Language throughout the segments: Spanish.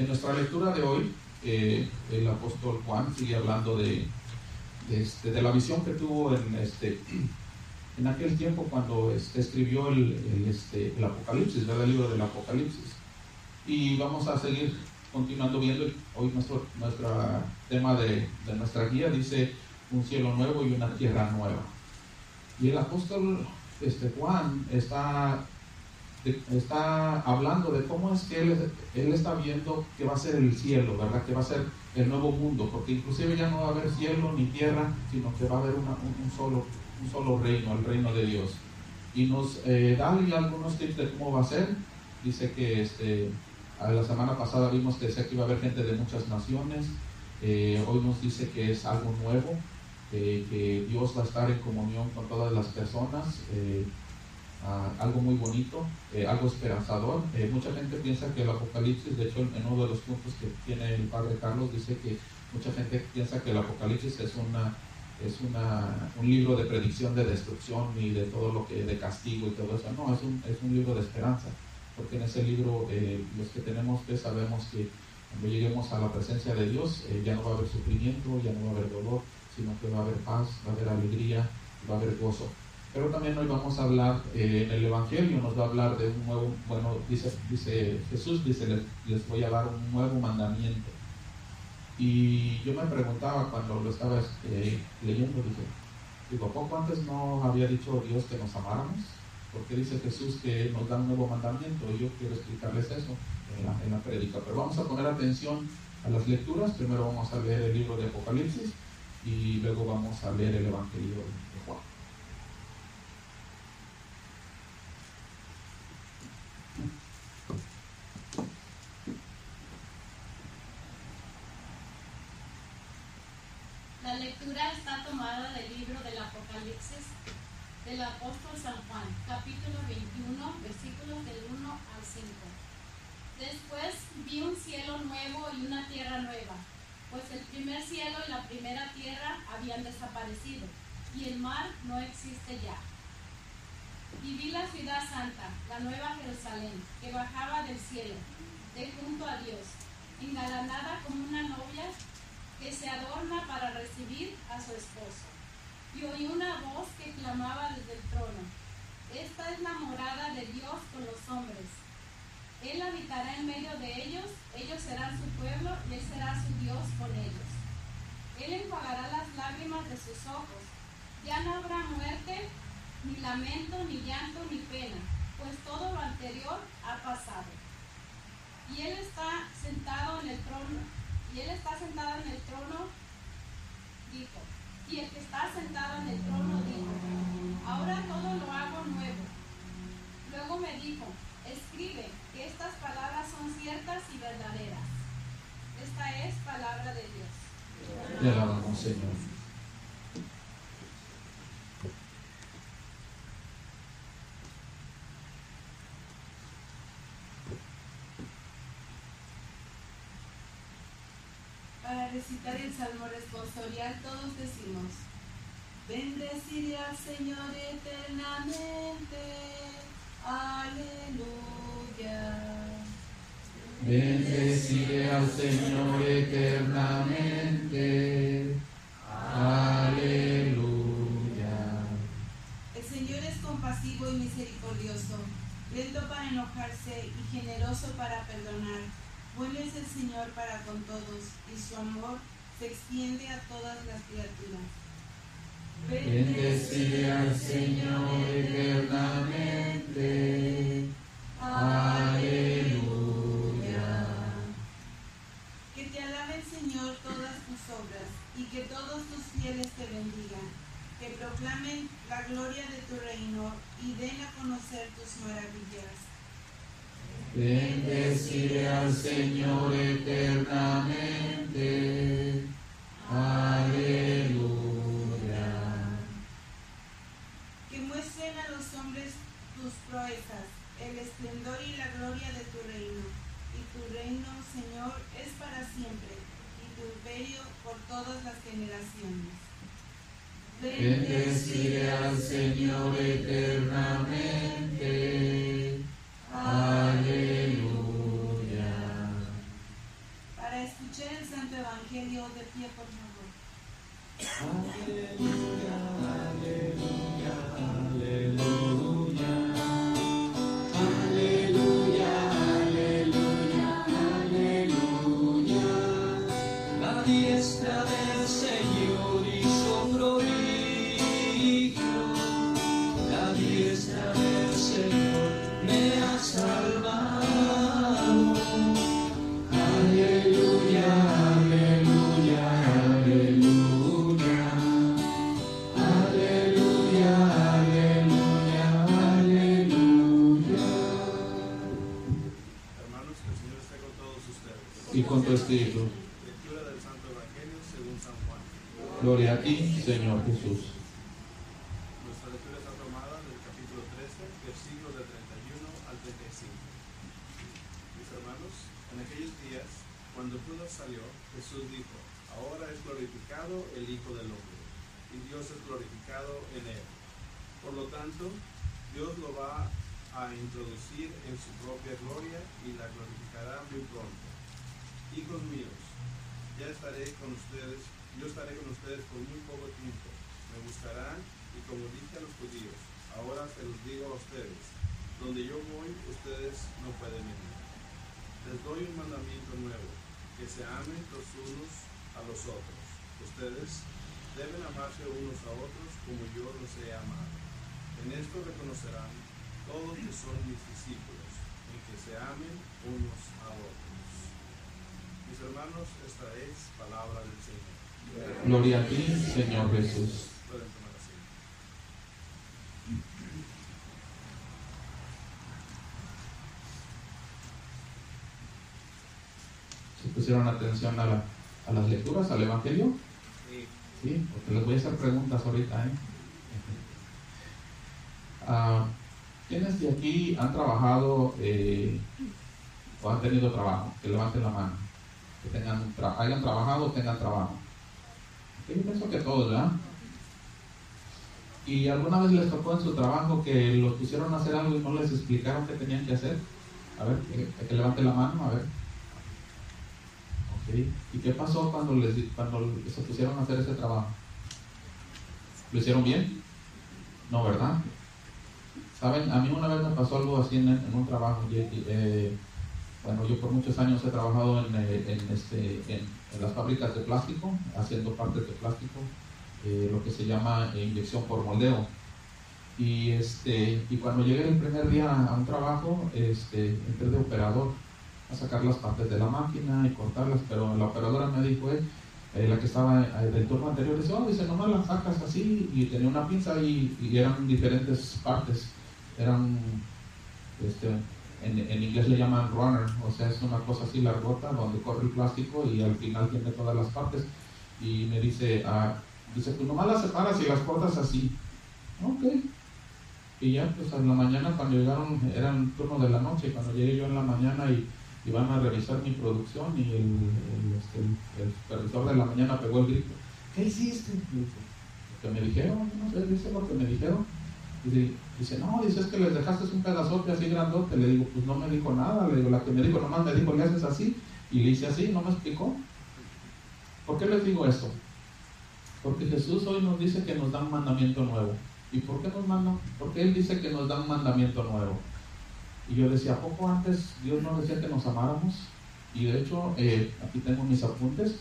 En nuestra lectura de hoy, el apóstol Juan sigue hablando de la visión que tuvo en aquel tiempo cuando escribió el Apocalipsis, ¿verdad? El libro del Apocalipsis. Y vamos a seguir continuando viendo hoy nuestro tema de nuestra guía, dice un cielo nuevo y una tierra nueva. Y el apóstol Juan está hablando de cómo es que él está viendo que va a ser el cielo, ¿verdad? Que va a ser el nuevo mundo, porque inclusive ya no va a haber cielo ni tierra, sino que va a haber un solo reino, el reino de Dios. Y nos da algunos tips de cómo va a ser. Dice que la semana pasada vimos que decía que iba a haber gente de muchas naciones. Hoy nos dice que es algo nuevo, que Dios va a estar en comunión con todas las personas, algo muy bonito, algo esperanzador. Mucha gente piensa que el Apocalipsis, de hecho en uno de los puntos que tiene el padre Carlos, dice que mucha gente piensa que el Apocalipsis es un libro de predicción de destrucción y de todo lo que de castigo y todo eso. No, es un libro de esperanza, porque en ese libro los que tenemos fe sabemos que cuando lleguemos a la presencia de Dios ya no va a haber sufrimiento, ya no va a haber dolor, sino que va a haber paz, va a haber alegría, va a haber gozo. Pero también hoy vamos a hablar, en el Evangelio nos va a hablar de un nuevo, bueno, dice Jesús, dice, les voy a dar un nuevo mandamiento. Y yo me preguntaba cuando lo estaba leyendo, digo, ¿poco antes no había dicho Dios que nos amáramos? Porque dice Jesús que nos da un nuevo mandamiento, y yo quiero explicarles eso en la prédica. Pero vamos a poner atención a las lecturas. Primero vamos a leer el libro de Apocalipsis y luego vamos a leer el Evangelio de Juan. La lectura está tomada del libro del Apocalipsis del apóstol San Juan, capítulo 21, versículos del 1 al 5. Después vi un cielo nuevo y una tierra nueva, pues el primer cielo y la primera tierra habían desaparecido, y el mar no existe ya. Y vi la ciudad santa, la nueva Jerusalén, que bajaba del cielo, de junto a Dios, engalanada como una novia que se adorna para recibir a su esposo. Y oí una voz que clamaba desde el trono: esta es la morada de Dios con los hombres. Él habitará en medio de ellos, ellos serán su pueblo y Él será su Dios con ellos. Él enjuagará las lágrimas de sus ojos. Ya no habrá muerte, ni lamento, ni llanto, ni pena, pues todo lo anterior ha pasado. Y Él está sentado en el trono, dijo, y el que está sentado en el trono dijo: ahora todo lo hago nuevo. Luego me dijo: escribe, que estas palabras son ciertas y verdaderas. Esta es palabra de Dios. Te alabamos, Señor. Para recitar el salmo responsorial todos decimos: bendeciré al Señor eternamente, aleluya. Bendeciré al Señor eternamente, aleluya. El Señor es compasivo y misericordioso, lento para enojarse y generoso para perdonar. Bueno es el Señor para con todos, y su amor se extiende a todas las criaturas. Bendeciré al Señor eternamente, aleluya. Que te alabe el Señor todas tus obras, y que todos tus fieles te bendigan. Que proclamen la gloria de tu reino, y den a conocer tus maravillas. Bendeciré al Señor eternamente, aleluya. Que muestren a los hombres tus proezas, el esplendor y la gloria de tu reino. Y tu reino, Señor, es para siempre, y tu imperio por todas las generaciones. Bendeciré al Señor eternamente, aleluya. con tu espíritu. Lectura del Santo Evangelio según San Juan. Gloria a ti, Señor Jesús. Nuestra lectura está tomada del capítulo 13, versículos de 31 al 35. Mis hermanos, en aquellos días, cuando Judas salió, Jesús dijo: Ahora es glorificado el Hijo del Hombre, y Dios es glorificado en él. Por lo tanto, Dios lo va a introducir en su propia gloria y la glorificará muy pronto. Hijos míos, yo estaré con ustedes por muy poco tiempo. Me buscarán y como dije a los judíos, ahora se los digo a ustedes, donde yo voy, ustedes no pueden venir. Les doy un mandamiento nuevo, que se amen los unos a los otros. Ustedes deben amarse unos a otros como yo los he amado. En esto reconocerán todos que son mis discípulos, en que se amen unos a otros. Mis hermanos, esta es palabra del Señor. Gloria a ti, Señor Jesús. Pueden tomar asiento. ¿Se pusieron atención a las lecturas, al Evangelio? Sí. Sí, porque les voy a hacer preguntas ahorita, ¿eh? ¿Quiénes de aquí han trabajado o han tenido trabajo? Que levanten la mano. Que hayan trabajado o tengan trabajo. Yo pienso que todos, ¿verdad? ¿Y alguna vez les tocó en su trabajo que los pusieron a hacer algo y no les explicaron qué tenían que hacer? A ver, que levanten la mano, a ver. Ok. ¿Y qué pasó cuando se pusieron a hacer ese trabajo? ¿Lo hicieron bien? No, ¿verdad? Saben, a mí una vez me pasó algo así en un trabajo. Bueno, yo por muchos años he trabajado en las fábricas de plástico, haciendo partes de plástico, lo que se llama inyección por moldeo. Y cuando llegué el primer día a un trabajo, entré de operador a sacar las partes de la máquina y cortarlas, pero la operadora me dijo, la que estaba del turno anterior, dice, oh, dice, nomás las sacas así, y tenía una pinza y eran diferentes partes, eran... En inglés le llaman runner, o sea, es una cosa así largota donde corre el plástico y al final tiene todas las partes. Y me dice, dice, pues nomás las separas y las cortas así. Ok. Y ya, pues en la mañana cuando llegaron, eran turno de la noche, cuando llegué yo en la mañana y van a revisar mi producción y el supervisor de la mañana pegó el grito. ¿Qué hiciste? Lo que me dijeron, no sé, dice lo que me dijeron. Dice, no, dice, es que les dejaste un pedazote así grandote. Le digo, pues no me dijo nada. Le digo, la que me dijo, nomás me dijo, le haces así. Y le hice así, no me explicó. ¿Por qué les digo esto? Porque Jesús hoy nos dice que nos da un mandamiento nuevo. ¿Y por qué nos manda? Porque Él dice que nos da un mandamiento nuevo. Y yo decía, poco antes Dios nos decía que nos amáramos. Y de hecho, aquí tengo mis apuntes.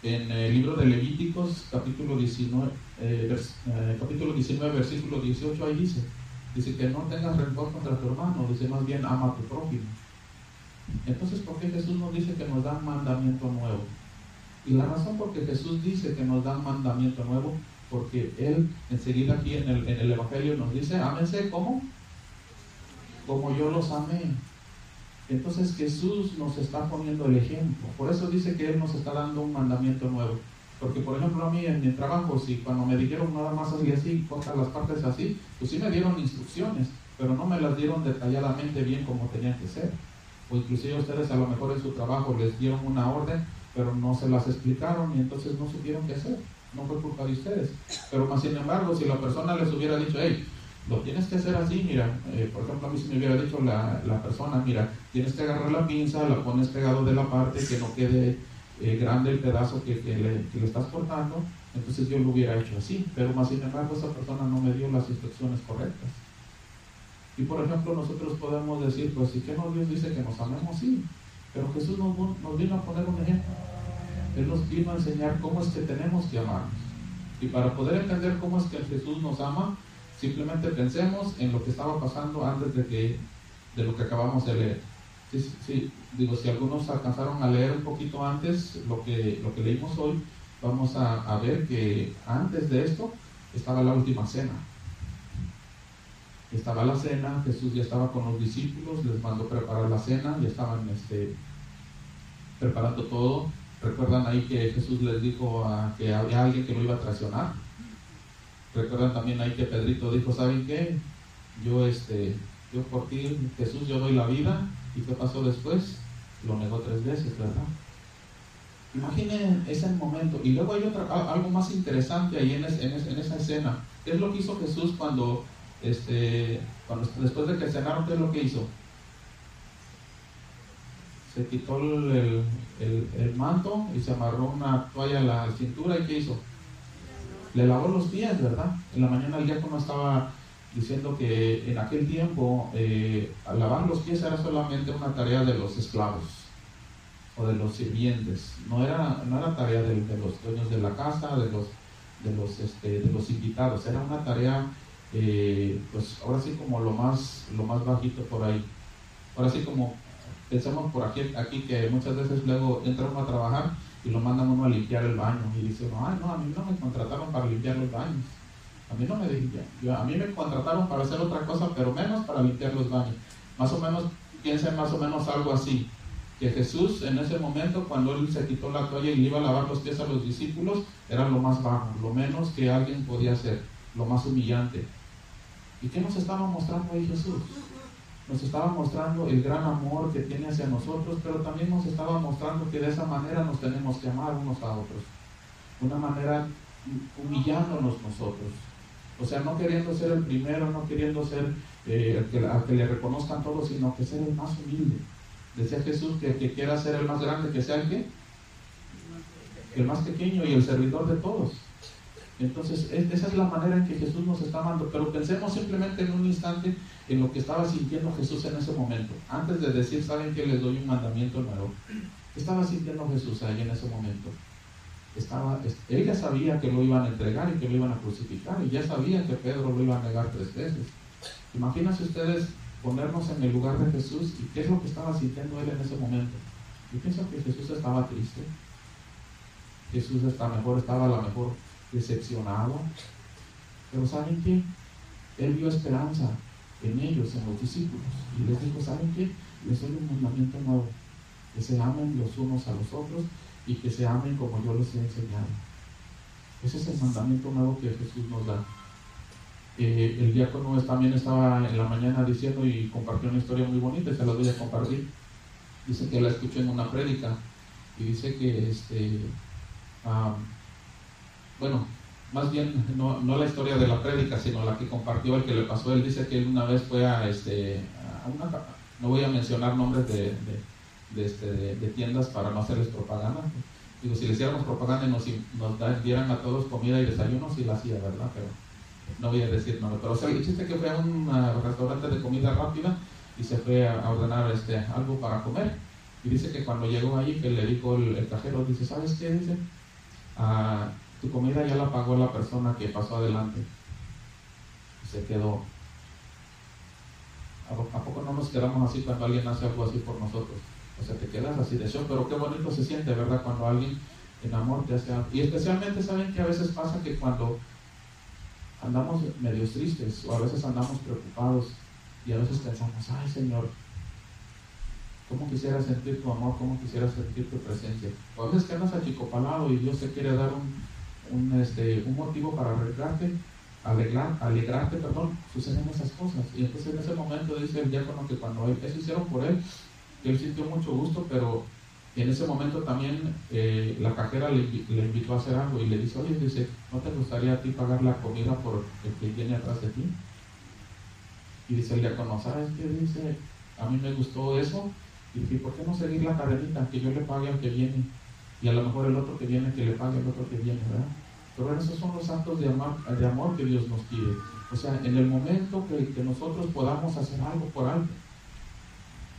En el libro de Levíticos, capítulo 19, versículo 18, ahí dice que no tengas rencor contra tu hermano, dice más bien ama a tu prójimo. Entonces, ¿por qué Jesús nos dice que nos da un mandamiento nuevo? Y la razón por que Jesús dice que nos da un mandamiento nuevo, porque Él enseguida aquí en el Evangelio nos dice, ámense como yo los amé. Entonces Jesús nos está poniendo el ejemplo. Por eso dice que Él nos está dando un mandamiento nuevo. Porque por ejemplo a mí en mi trabajo, si cuando me dijeron nada más así, corta las partes así, pues sí me dieron instrucciones, pero no me las dieron detalladamente bien como tenían que ser. O inclusive ustedes a lo mejor en su trabajo les dieron una orden, pero no se las explicaron y entonces no supieron qué hacer. No fue culpa de ustedes. Pero más sin embargo, si la persona les hubiera dicho, hey, lo tienes que hacer así, mira, por ejemplo a mí si me hubiera dicho la persona, mira, tienes que agarrar la pinza, la pones pegado de la parte que no quede grande el pedazo que le estás cortando, entonces yo lo hubiera hecho así, pero más sin embargo esa persona no me dio las instrucciones correctas. Y por ejemplo nosotros podemos decir, pues si que no Dios dice que nos amemos, sí, pero Jesús nos vino a poner un ejemplo. Él nos vino a enseñar cómo es que tenemos que amarnos. Y para poder entender cómo es que Jesús nos ama, simplemente pensemos en lo que estaba pasando antes de lo que acabamos de leer. Sí, digo, si algunos alcanzaron a leer un poquito antes lo que leímos hoy, vamos a ver que antes de esto estaba la última cena. Estaba la cena, Jesús ya estaba con los discípulos, les mandó preparar la cena, ya estaban preparando todo. Recuerdan ahí que Jesús les dijo que había alguien que lo iba a traicionar. Recuerdan también ahí que Pedrito dijo, ¿saben qué? Yo por ti, Jesús, yo doy la vida. ¿Y qué pasó después? Lo negó 3 veces, ¿verdad? Imaginen ese momento. Y luego hay algo más interesante ahí en esa escena. ¿Qué es lo que hizo Jesús cuando después de que cenaron? ¿Qué es lo que hizo? Se quitó el manto y se amarró una toalla a la cintura. ¿Y qué hizo? Le lavó los pies, ¿verdad? En la mañana el diácono estaba diciendo que en aquel tiempo al lavar los pies era solamente una tarea de los esclavos o de los sirvientes, no era tarea de los dueños de la casa, de los invitados, era una tarea pues ahora sí como lo más bajito por ahí. Ahora sí como pensamos por aquí que muchas veces luego entra uno a trabajar y lo mandan uno a limpiar el baño y dice uno, ay no, a mí no me contrataron para limpiar los baños. A mí no me dijeron, a mí me contrataron para hacer otra cosa, pero menos para limpiar los baños. Más o menos, piensen más o menos algo así, que Jesús en ese momento cuando Él se quitó la toalla y le iba a lavar los pies a los discípulos, era lo más bajo, lo menos que alguien podía hacer, lo más humillante. ¿Y qué nos estaba mostrando ahí Jesús? Nos estaba mostrando el gran amor que tiene hacia nosotros, pero también nos estaba mostrando que de esa manera nos tenemos que amar unos a otros, una manera humillándonos nosotros. O sea, no queriendo ser el primero, no queriendo ser al que le reconozcan todos, sino que ser el más humilde. Decía Jesús que el que quiera ser el más grande, que sea el ¿qué? El más pequeño y el servidor de todos. Entonces, esa es la manera en que Jesús nos está amando. Pero pensemos simplemente en un instante en lo que estaba sintiendo Jesús en ese momento. Antes de decir, ¿saben qué? Les doy un mandamiento nuevo. ¿Qué estaba sintiendo Jesús ahí en ese momento? Él ya sabía que lo iban a entregar y que lo iban a crucificar, y ya sabía que Pedro lo iba a negar 3 veces. Imagínense ustedes ponernos en el lugar de Jesús y qué es lo que estaba sintiendo él en ese momento. Yo pienso que Jesús estaba triste. Jesús estaba a lo mejor decepcionado, pero ¿saben qué? Él vio esperanza en ellos, en los discípulos, y les dijo, ¿saben qué? Les doy un mandamiento nuevo, que se amen los unos a los otros y que se amen como yo les he enseñado. Ese es el mandamiento nuevo que Jesús nos da. El diácono también estaba en la mañana diciendo y compartió una historia muy bonita, se la voy a compartir. Dice que la escuché en una prédica y dice que bueno, más bien no la historia de la prédica, sino la que compartió, el que le pasó. Él dice que él una vez fue a una, no voy a mencionar nombres de tiendas para no hacerles propaganda. Digo, si le hiciéramos propaganda y nos dieran a todos comida y desayuno, sí la hacía, ¿verdad? Pero no voy a decir nada. Pero o sea, el chiste que fue a un restaurante de comida rápida y se fue a ordenar algo para comer. Y dice que cuando llegó ahí, que le dijo el cajero, dice, ¿sabes qué? Dice, tu comida ya la pagó la persona que pasó adelante. Y se quedó. ¿A poco no nos quedamos así cuando alguien hace algo así por nosotros? O sea, te quedas así de shock, pero qué bonito se siente, ¿verdad? Cuando alguien en amor te hace algo. Y especialmente, ¿saben que a veces pasa que cuando andamos medios tristes o a veces andamos preocupados y a veces pensamos, ay Señor, ¿cómo quisiera sentir tu amor? ¿Cómo quisiera sentir tu presencia? O a veces quedas achicopalado y Dios te quiere dar un motivo para alegrarte, suceden esas cosas. Y entonces en ese momento dice el diácono que cuando eso hicieron por él, que él sintió mucho gusto, pero en ese momento también la cajera le invitó a hacer algo y le dice, oye, dice, ¿no te gustaría a ti pagar la comida por el que viene atrás de ti? Y dice el diácono, ¿sabes qué? Dice, a mí me gustó eso, y dije, ¿por qué no seguir la cadenita? Que yo le pague al que viene, y a lo mejor el otro que viene que le pague al otro que viene, ¿verdad? Pero esos son los actos de amor que Dios nos pide. O sea, en el momento que nosotros podamos hacer algo por algo.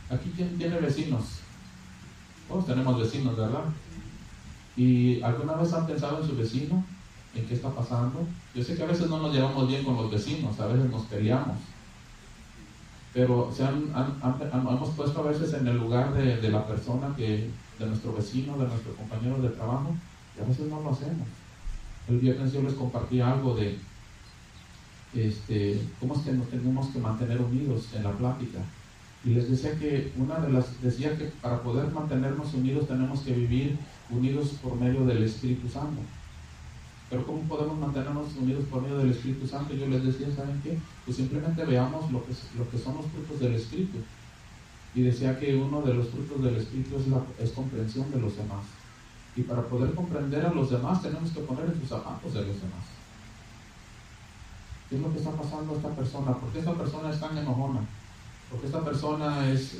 Aquí tiene vecinos. Todos tenemos vecinos, ¿verdad? ¿Y alguna vez han pensado en su vecino? ¿En qué está pasando? Yo sé que a veces no nos llevamos bien con los vecinos, a veces nos peleamos. Pero hemos puesto a veces en el lugar de la persona, de nuestro vecino, de nuestro compañero de trabajo, y a veces no lo hacemos. El viernes yo les compartí algo de cómo es que nos tenemos que mantener unidos en la plática. Y les decía que para poder mantenernos unidos tenemos que vivir unidos por medio del Espíritu Santo. Pero ¿cómo podemos mantenernos unidos por medio del Espíritu Santo? Yo les decía, ¿saben qué? Pues simplemente veamos lo que son los frutos del Espíritu. Y decía que uno de los frutos del Espíritu es comprensión de los demás. Y para poder comprender a los demás tenemos que poner en sus zapatos de los demás. ¿Qué es lo que está pasando a esta persona? ¿Por qué esta persona es tan enojona? Porque esta persona es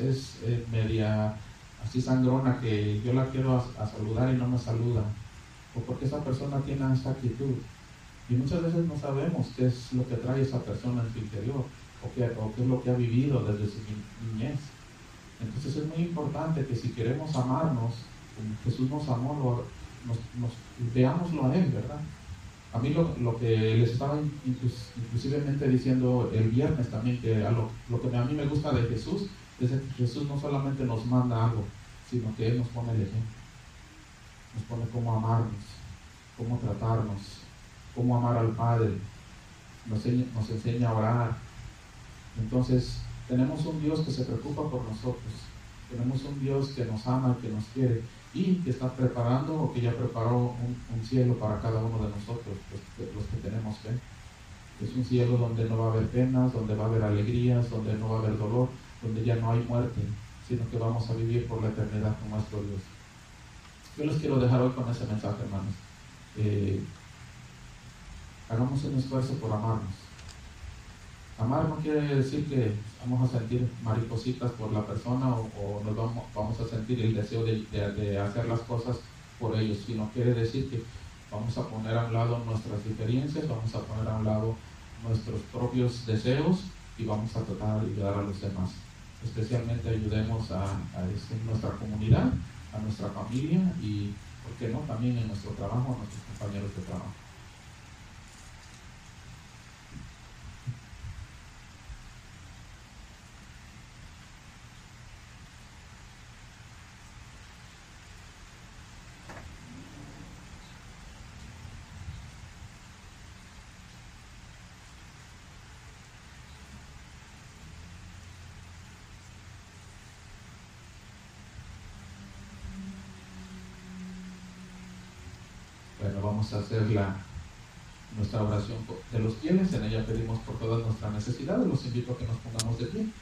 media así sangrona, que yo la quiero a saludar y no me saluda. O porque esta persona tiene esta actitud. Y muchas veces no sabemos qué es lo que trae esa persona en su interior, o qué es lo que ha vivido desde su niñez. Entonces es muy importante que si queremos amarnos, como Jesús nos amó, veámoslo a Él, ¿verdad? A mí lo que les estaba inclusivemente diciendo el viernes también, que lo que a mí me gusta de Jesús es que Jesús no solamente nos manda algo, sino que Él nos pone el ejemplo, nos pone cómo amarnos, cómo tratarnos, cómo amar al Padre, nos enseña a orar. Entonces tenemos un Dios que se preocupa por nosotros, tenemos un Dios que nos ama y que nos quiere, y que está preparando, o que ya preparó un cielo para cada uno de nosotros, los que tenemos fe. Es un cielo donde no va a haber penas, donde va a haber alegrías, donde no va a haber dolor, donde ya no hay muerte, sino que vamos a vivir por la eternidad con nuestro Dios. Yo les quiero dejar hoy con ese mensaje, hermanos. Hagamos un esfuerzo por amarnos. Amar no quiere decir que vamos a sentir maripositas por la persona, o nos vamos a sentir el deseo de hacer las cosas por ellos, sino quiere decir que vamos a poner a un lado nuestras diferencias, vamos a poner a un lado nuestros propios deseos y vamos a tratar de ayudar a los demás. Especialmente ayudemos a nuestra comunidad, a nuestra familia y, ¿por qué no?, también en nuestro trabajo, a nuestros compañeros de trabajo. Vamos a hacer nuestra oración de los fieles. En ella pedimos por todas nuestras necesidades. Los invito a que nos pongamos de pie.